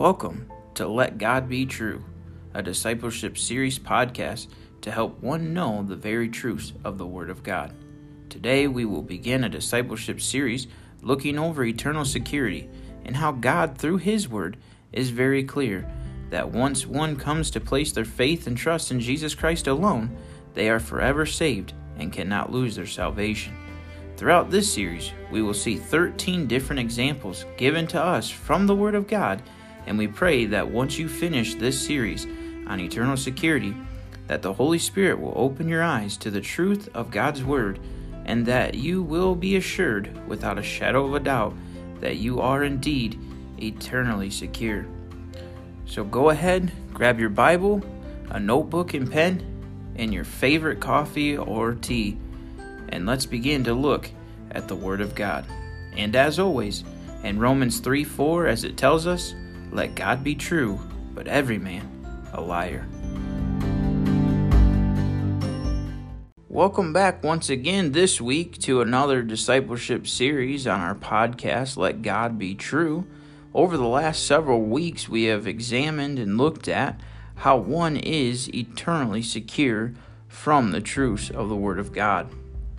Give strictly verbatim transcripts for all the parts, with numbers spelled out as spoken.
Welcome to Let God Be True, a discipleship series podcast to help one know the very truths of the Word of God. Today we will begin a discipleship series looking over eternal security and how God, through His Word, is very clear that once one comes to place their faith and trust in Jesus Christ alone, they are forever saved and cannot lose their salvation. Throughout this series, we will see thirteen different examples given to us from the Word of God, and we pray that once you finish this series on eternal security, that the Holy Spirit will open your eyes to the truth of God's Word, and that you will be assured without a shadow of a doubt that you are indeed eternally secure. So go ahead, grab your Bible, a notebook and pen, and your favorite coffee or tea, and let's begin to look at the Word of God. And as always, in Romans three four, as it tells us, "Let God be true, but every man a liar." Welcome back once again this week to another discipleship series on our podcast, Let God Be True. Over the last several weeks, we have examined and looked at how one is eternally secure from the truths of the Word of God.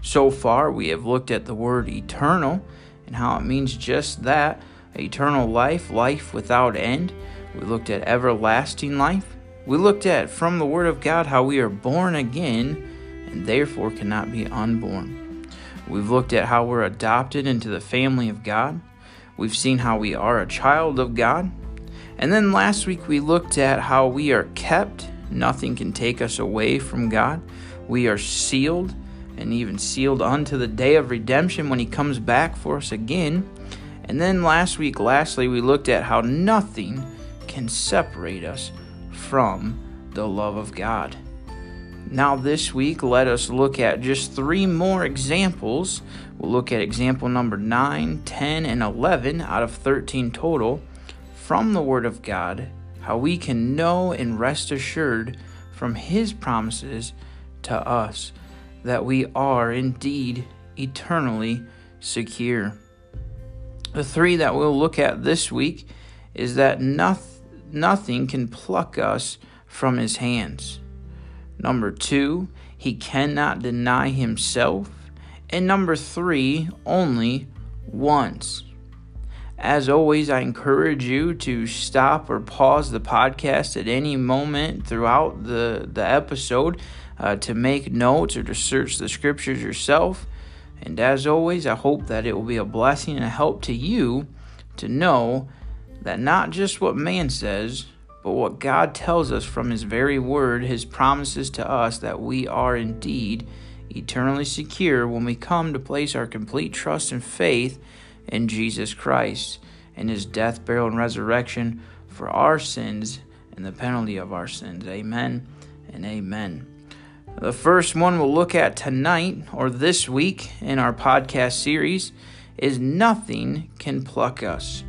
So far, we have looked at the word eternal and how it means just that, eternal life, life without end. We looked at everlasting life. We looked at, from the Word of God, how we are born again and therefore cannot be unborn. We've looked at how we're adopted into the family of God. We've seen how we are a child of God. And then last week, we looked at how we are kept. Nothing can take us away from God. We are sealed, and even sealed unto the day of redemption when He comes back for us again. And then last week, lastly, we looked at how nothing can separate us from the love of God. Now this week, let us look at just three more examples. We'll look at example number nine, ten, and eleven out of thirteen total from the Word of God, how we can know and rest assured from His promises to us that we are indeed eternally secure. The three that we'll look at this week is that noth- nothing can pluck us from His hands. Number two, He cannot deny Himself. And number three, only once. As always, I encourage you to stop or pause the podcast at any moment throughout the, the episode Uh, to make notes or to search the scriptures yourself. And as always, I hope that it will be a blessing and a help to you to know that not just what man says, but what God tells us from His very Word, His promises to us, that we are indeed eternally secure when we come to place our complete trust and faith in Jesus Christ and His death, burial, and resurrection for our sins and the penalty of our sins. Amen and amen. The first one we'll look at tonight, or this week in our podcast series, is nothing can pluck us.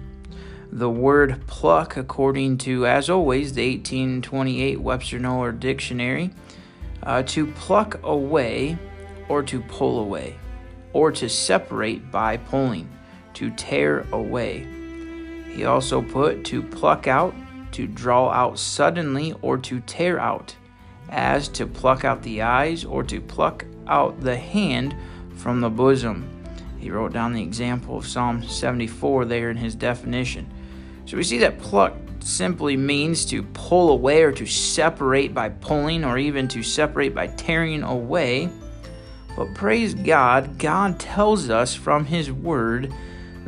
The word pluck, according to, as always, the eighteen twenty-eight Webster Noah Dictionary, uh, to pluck away or to pull away, or to separate by pulling, to tear away. He also put to pluck out, to draw out suddenly, or to tear out, as to pluck out the eyes or to pluck out the hand from the bosom. He wrote down the example of Psalm seventy-four there in his definition. So we see that pluck simply means to pull away or to separate by pulling, or even to separate by tearing away. But praise God, God tells us from His Word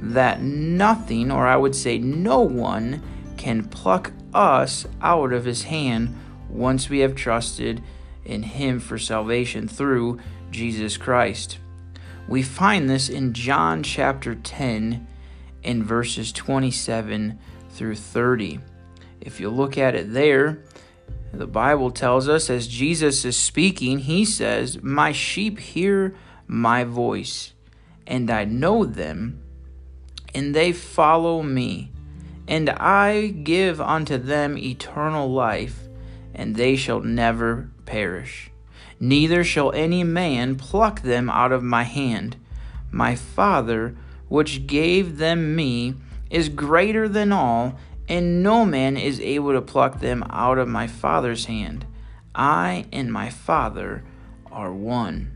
that nothing, or I would say no one, can pluck us out of His hand once we have trusted in Him for salvation through Jesus Christ. We find this in John chapter ten in verses twenty-seven through thirty. If you look at it there, the Bible tells us, as Jesus is speaking, He says, "My sheep hear my voice, and I know them, and they follow me, and I give unto them eternal life, and they shall never perish. Neither shall any man pluck them out of my hand. My Father, which gave them me, is greater than all, and no man is able to pluck them out of my Father's hand. I and my Father are one."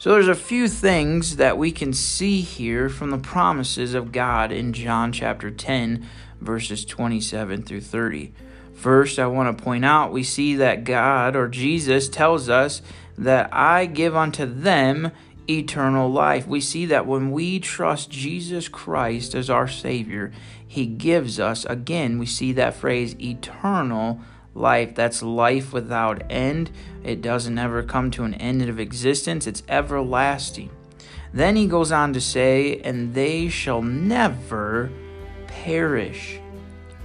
So there's a few things that we can see here from the promises of God in John chapter ten, verses twenty-seven through thirty. First, I want to point out we see that God, or Jesus, tells us that I give unto them eternal life. We see that when we trust Jesus Christ as our Savior, He gives us, again, we see that phrase, eternal life. That's life without end. It doesn't ever come to an end of existence. It's everlasting. Then he goes on to say, "And they shall never perish."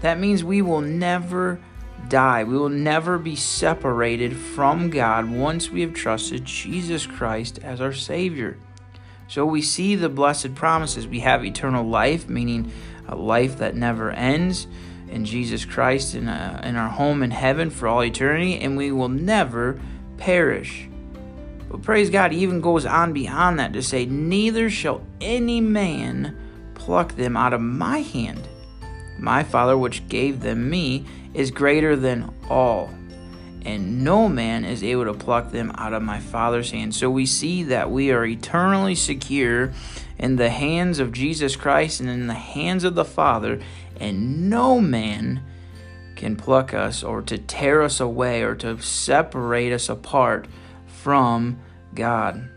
That means we will never die. We will never be separated from God once we have trusted Jesus Christ as our Savior. So we see the blessed promises. We have eternal life, meaning a life that never ends, in Jesus Christ, in, a, in our home in heaven for all eternity, and we will never perish. But praise God, he even goes on beyond that to say, "Neither shall any man pluck them out of my hand. My Father, which gave them me, is greater than all, and no man is able to pluck them out of my Father's hand." So we see that we are eternally secure in the hands of Jesus Christ and in the hands of the Father, and no man can pluck us or to tear us away or to separate us apart from God.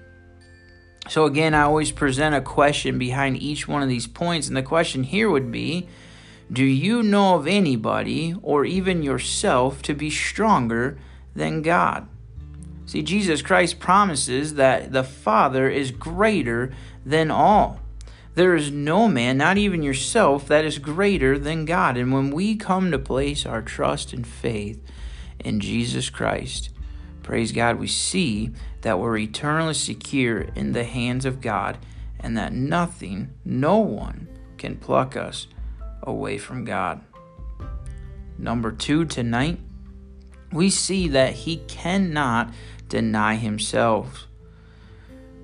So again, I always present a question behind each one of these points, and the question here would be, do you know of anybody or even yourself to be stronger than God? See, Jesus Christ promises that the Father is greater than all. There is no man, not even yourself, that is greater than God. And when we come to place our trust and faith in Jesus Christ, praise God, we see that we're eternally secure in the hands of God and that nothing, no one can pluck us away from God. Number two, tonight, we see that he cannot deny himself.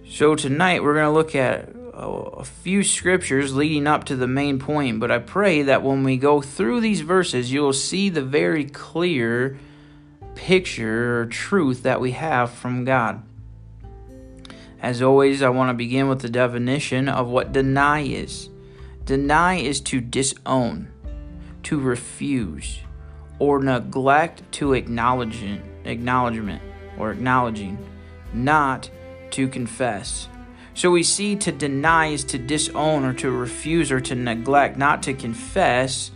So tonight we're going to look at a few scriptures leading up to the main point, but I pray that when we go through these verses, you'll see the very clear picture or truth that we have from God. As always, I want to begin with the definition of what deny is. Deny is to disown, to refuse, or neglect to acknowledge, acknowledgement or acknowledging, not to confess. So we see to deny is to disown or to refuse or to neglect, not to confess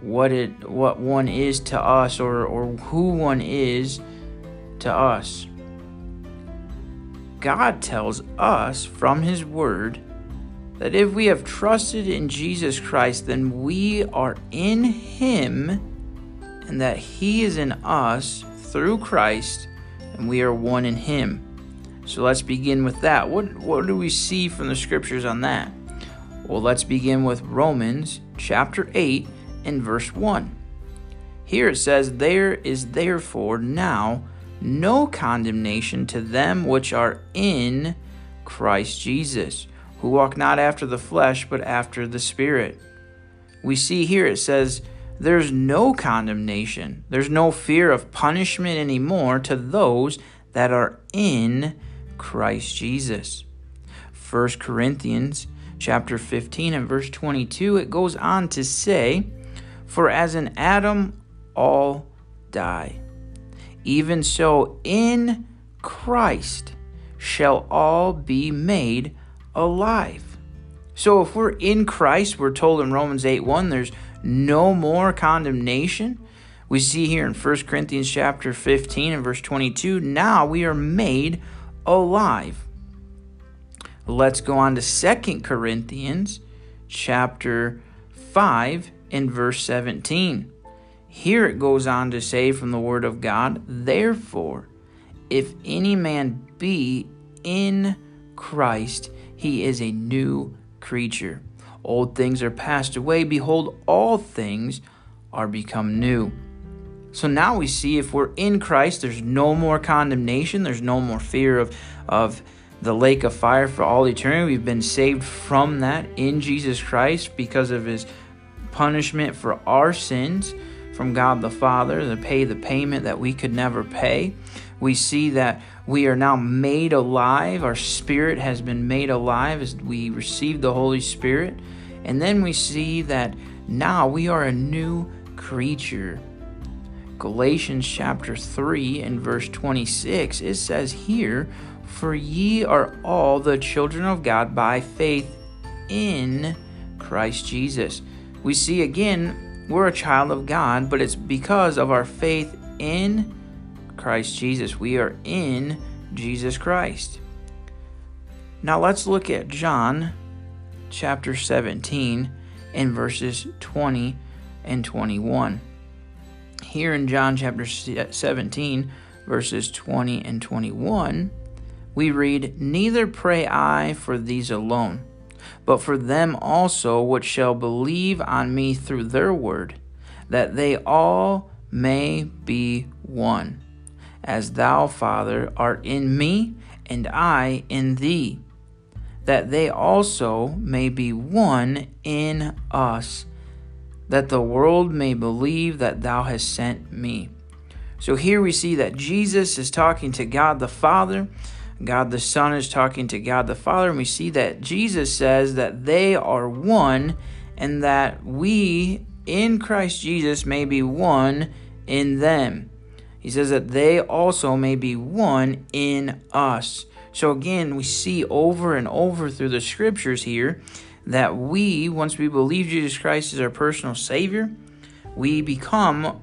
what it what one is to us or, or who one is to us. God tells us from his word that if we have trusted in Jesus Christ, then we are in him, and that he is in us through Christ, and we are one in him. So let's begin with that. What, what do we see from the scriptures on that? Well, let's begin with Romans chapter eight and verse one. Here it says, "There is therefore now no condemnation to them which are in Christ Jesus, who walk not after the flesh, but after the Spirit." We see here it says, there's no condemnation. There's no fear of punishment anymore to those that are in Christ Jesus. First Corinthians chapter fifteen and verse twenty-two, it goes on to say, "For as in Adam all die, even so in Christ shall all be made alive." So if we're in Christ, we're told in Romans eight one, there's no more condemnation. We see here in First Corinthians chapter fifteen and verse twenty-two, now we are made alive. Let's go on to Second Corinthians chapter five and verse seventeen. Here it goes on to say from the word of God, "Therefore, if any man be in Christ, he is a new creature. Old things are passed away. Behold, all things are become new." So now we see if we're in Christ, there's no more condemnation. There's no more fear of, of the lake of fire for all eternity. We've been saved from that in Jesus Christ because of his punishment for our sins from God the Father to pay the payment that we could never pay. We see that we are now made alive. Our spirit has been made alive as we receive the Holy Spirit. And then we see that now we are a new creature. Galatians chapter three and verse twenty-six, it says here, "For ye are all the children of God by faith in Christ Jesus." We see again, we're a child of God, but it's because of our faith in Christ Jesus. We are in Jesus Christ. Now let's look at John chapter seventeen and verses twenty and twenty-one. Here in John chapter seventeen, verses twenty and twenty-one, we read, "Neither pray I for these alone, but for them also which shall believe on me through their word, that they all may be one, as thou, Father, art in me, and I in thee, that they also may be one in us, that the world may believe that thou hast sent me." So here we see that Jesus is talking to God the Father. God the Son is talking to God the Father. And we see that Jesus says that they are one, and that we in Christ Jesus may be one in them. He says that they also may be one in us. So again, we see over and over through the scriptures here that we, once we believe Jesus Christ is our personal Savior, we become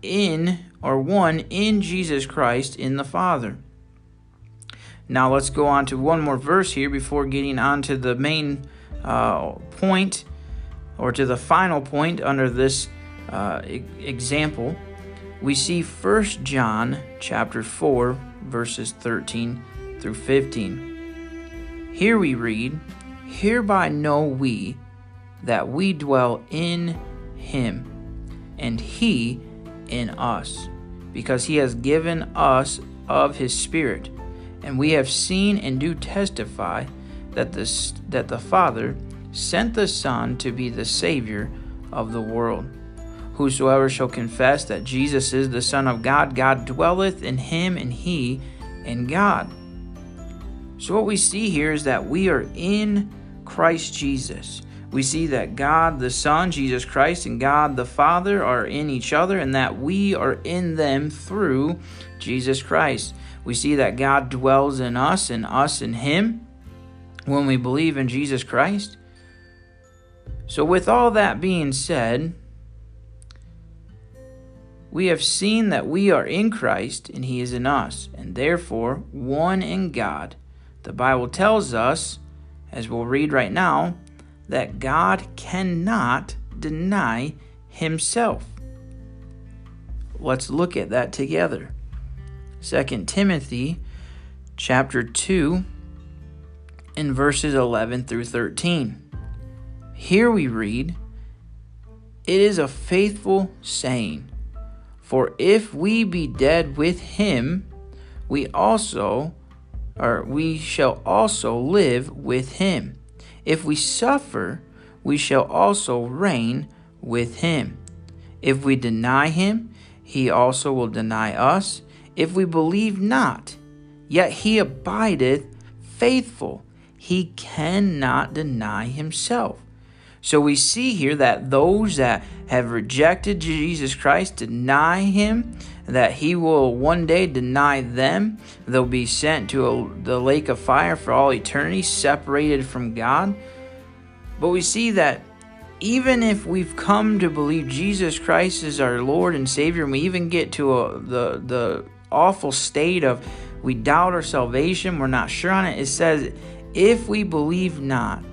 in or one in Jesus Christ in the Father. Now let's go on to one more verse here before getting on to the main uh, point, or to the final point under this uh, e- example. We see First John chapter four, verses thirteen through fifteen. Here we read, "Hereby know we that we dwell in him, and he in us, because he has given us of his Spirit. And we have seen and do testify that the, that the Father sent the Son to be the Savior of the world. Whosoever shall confess that Jesus is the Son of God, God dwelleth in him, and he in God." So what we see here is that we are in Christ Jesus. We see that God the Son, Jesus Christ, and God the Father are in each other, and that we are in them through Jesus Christ. We see that God dwells in us, and us in him, when we believe in Jesus Christ. So with all that being said, we have seen that we are in Christ, and he is in us, and therefore one in God. The Bible tells us, as we'll read right now, that God cannot deny himself. Let's look at that together. Second Timothy chapter two in verses eleven through thirteen. Here we read, "It is a faithful saying, for if we be dead with him, we also Or we shall also live with him. If we suffer, we shall also reign with him. If we deny him, he also will deny us. If we believe not, yet he abideth faithful. He cannot deny himself." So we see here that those that have rejected Jesus Christ deny him, that he will one day deny them. They'll be sent to a, the lake of fire for all eternity, separated from God. But we see that even if we've come to believe Jesus Christ is our Lord and Savior, and we even get to a, the, the awful state of we doubt our salvation, we're not sure on it, it says, "If we believe not,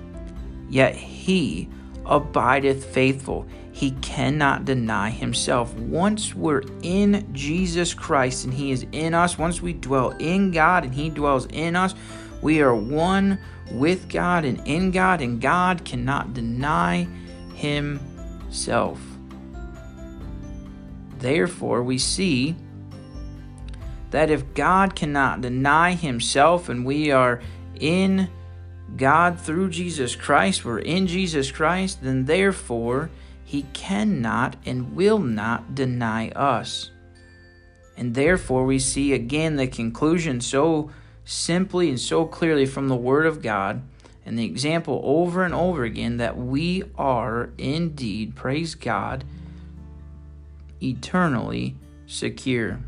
yet he abideth faithful. He cannot deny himself." Once we're in Jesus Christ and he is in us, once we dwell in God and he dwells in us, we are one with God and in God, and God cannot deny himself. Therefore, we see that if God cannot deny himself, and we are in God through Jesus Christ, we're in Jesus Christ, then therefore he cannot and will not deny us. And therefore we see again the conclusion so simply and so clearly from the Word of God and the example over and over again that we are indeed, praise God, eternally secure.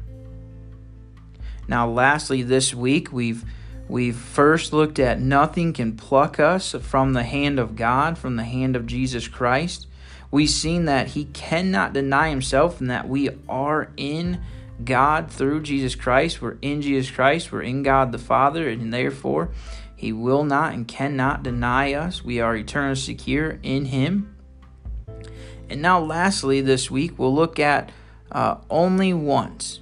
Now lastly, this week we've we've first looked at nothing can pluck us from the hand of God, from the hand of Jesus Christ. We've seen that he cannot deny himself and that we are in God through Jesus Christ. We're in Jesus Christ. We're in God the Father, and therefore he will not and cannot deny us. We are eternally secure in him. And now lastly this week, we'll look at uh, only once.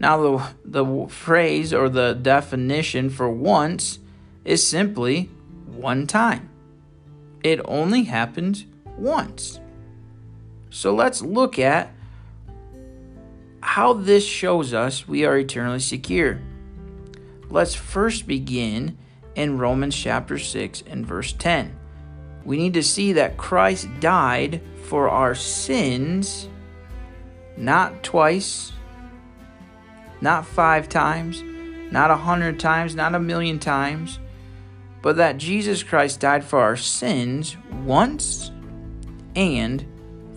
Now the, the phrase or the definition for once is simply one time. It only happens once. So let's look at how this shows us we are eternally secure. Let's first begin in Romans chapter six and verse ten. We need to see that Christ died for our sins, not twice, not five times, not a hundred times, not a million times, but that Jesus Christ died for our sins once and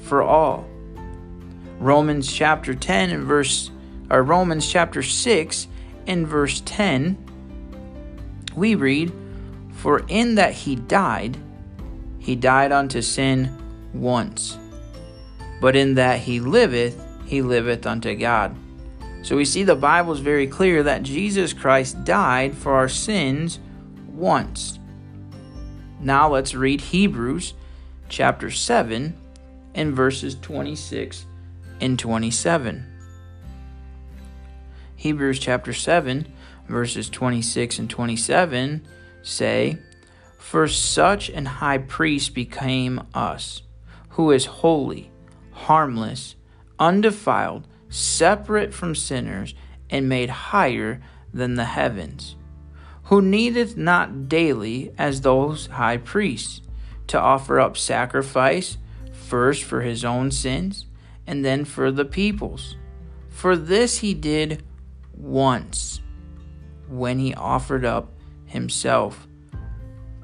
for all. Romans chapter ten and verse, or Romans chapter six and verse ten, we read, "For in that he died, he died unto sin once, but in that he liveth, he liveth unto God." So we see the Bible is very clear that Jesus Christ died for our sins once. Now let's read Hebrews chapter seven and verses twenty-six and twenty-seven. Hebrews chapter seven, verses twenty-six and twenty-seven say, "For such an high priest became us, who is holy, harmless, undefiled, separate from sinners, and made higher than the heavens, who needeth not daily as those high priests to offer up sacrifice first for his own sins, and then for the people's. For this he did once when he offered up himself."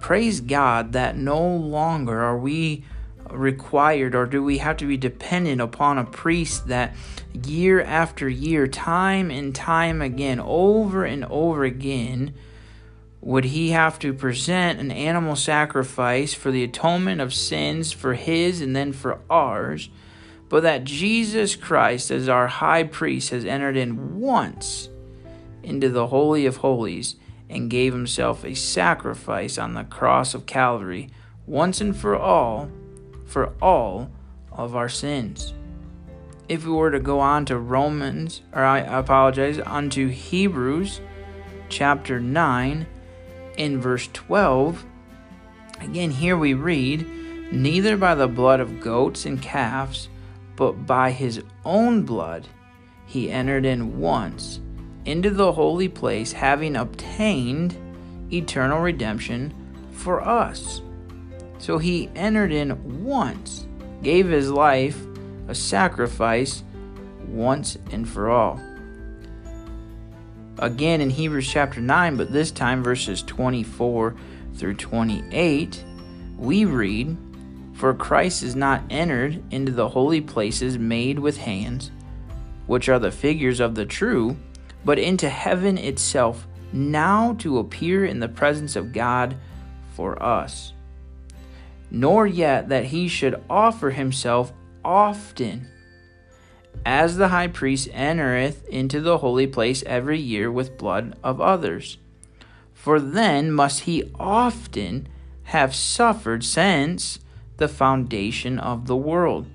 Praise God that no longer are we required or do we have to be dependent upon a priest that year after year, time and time again, over and over again, would he have to present an animal sacrifice for the atonement of sins for his and then for ours, but that Jesus Christ as our high priest has entered in once into the Holy of Holies and gave himself a sacrifice on the cross of Calvary once and for all, for all of our sins. If we were to go on to Romans, or I apologize, onto Hebrews chapter nine in verse twelve, again here we read, "Neither by the blood of goats and calves, but by his own blood he entered in once into the holy place, having obtained eternal redemption for us." So he entered in once, gave his life a sacrifice once and for all. Again in Hebrews chapter nine, but this time verses twenty-four through twenty-eight, we read, "For Christ is not entered into the holy places made with hands, which are the figures of the true, but into heaven itself, now to appear in the presence of God for us. Nor yet that he should offer himself often, as the high priest entereth into the holy place every year with blood of others. For then must he often have suffered since the foundation of the world.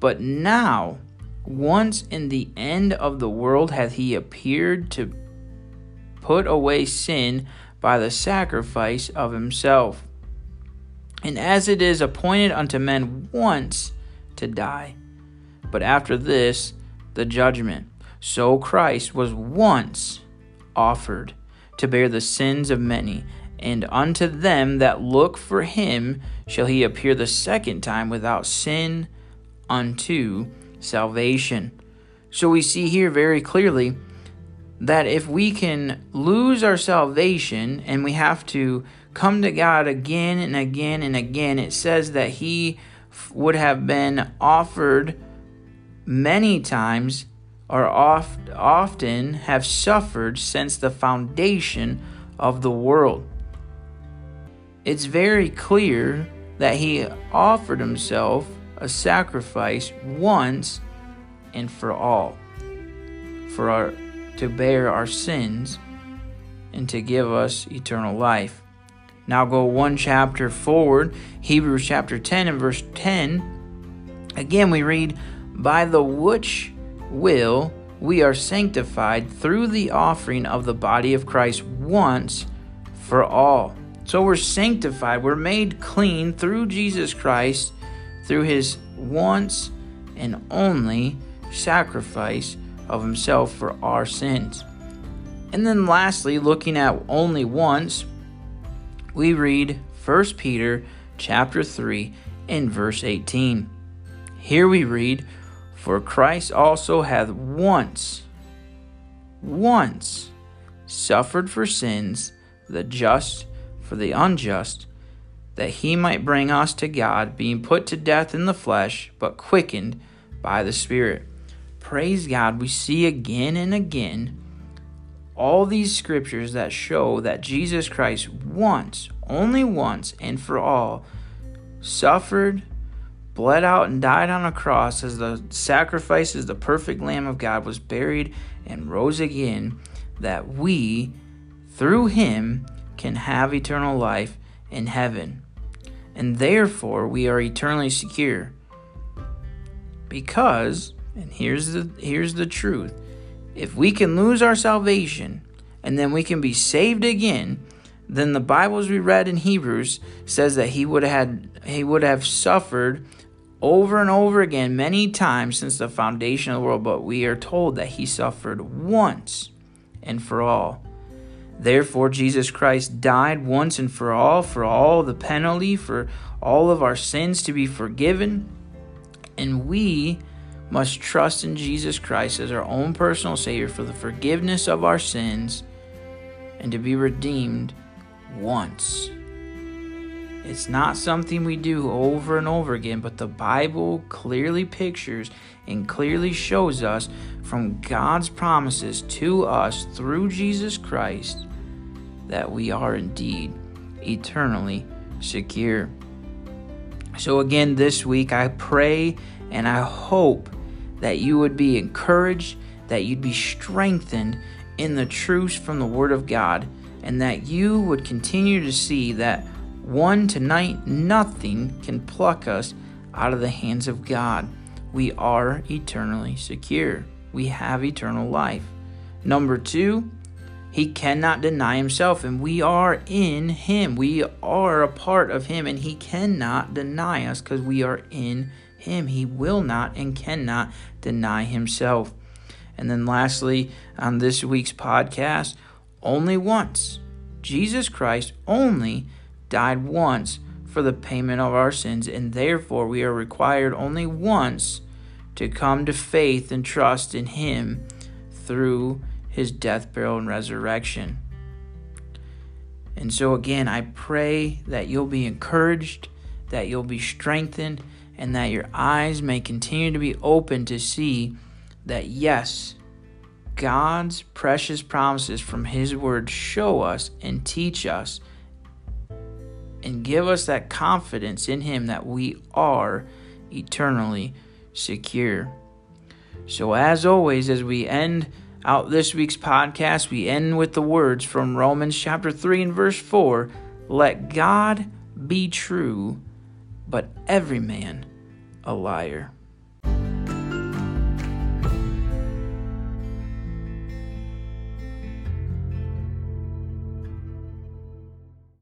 But now, once in the end of the world, hath he appeared to put away sin by the sacrifice of himself. And as it is appointed unto men once to die, but after this the judgment, so Christ was once offered to bear the sins of many, and unto them that look for him shall he appear the second time without sin unto salvation. So we see here very clearly that if we can lose our salvation and we have to come to God again and again and again, it says that he would have been offered many times, or oft, often have suffered since the foundation of the world. It's very clear that he offered himself a sacrifice once and for all, for our, to bear our sins and to give us eternal life. Now go one chapter forward, Hebrews chapter ten and verse ten. Again we read, by the which will we are sanctified through the offering of the body of Christ once for all. So we're sanctified, we're made clean through Jesus Christ, through his once and only sacrifice of himself for our sins. And then lastly, looking at only once, we read First Peter chapter three and verse eighteen. Here we read, for Christ also hath once, once suffered for sins, the just for the unjust, that he might bring us to God, being put to death in the flesh, but quickened by the Spirit. Praise God, we see again and again all these scriptures that show that Jesus Christ once, only once and for all, suffered, bled out, and died on a cross as the sacrifice, as the perfect Lamb of God, was buried and rose again, that we, through him, can have eternal life in heaven. And therefore, we are eternally secure. Because, and here's the, here's the truth, if we can lose our salvation and then we can be saved again, then the Bibles we read in Hebrews says that he would have he would have suffered over and over again many times since the foundation of the world, but we are told that he suffered once and for all. Therefore, Jesus Christ died once and for all, for all the penalty, for all of our sins to be forgiven, and we must trust in Jesus Christ as our own personal Savior for the forgiveness of our sins and to be redeemed once. It's not something we do over and over again, but the Bible clearly pictures and clearly shows us from God's promises to us through Jesus Christ that we are indeed eternally secure. So again, this week I pray and I hope that you would be encouraged, that you'd be strengthened in the truths from the Word of God, and that you would continue to see that one tonight, nothing can pluck us out of the hands of God. We are eternally secure. We have eternal life. Number two, he cannot deny himself, and we are in him. We are a part of him, and he cannot deny us because we are in him. He will not and cannot deny himself. And then lastly, on this week's podcast, only once. Jesus Christ only died once for the payment of our sins, and therefore we are required only once to come to faith and trust in him through his death, burial, and resurrection. And so again, I pray that you'll be encouraged, that you'll be strengthened, and that your eyes may continue to be open to see that yes, God's precious promises from his word show us and teach us and give us that confidence in him that we are eternally secure. So as always, as we end out this week's podcast, we end with the words from Romans chapter three and verse four, let God be true, but every man a liar.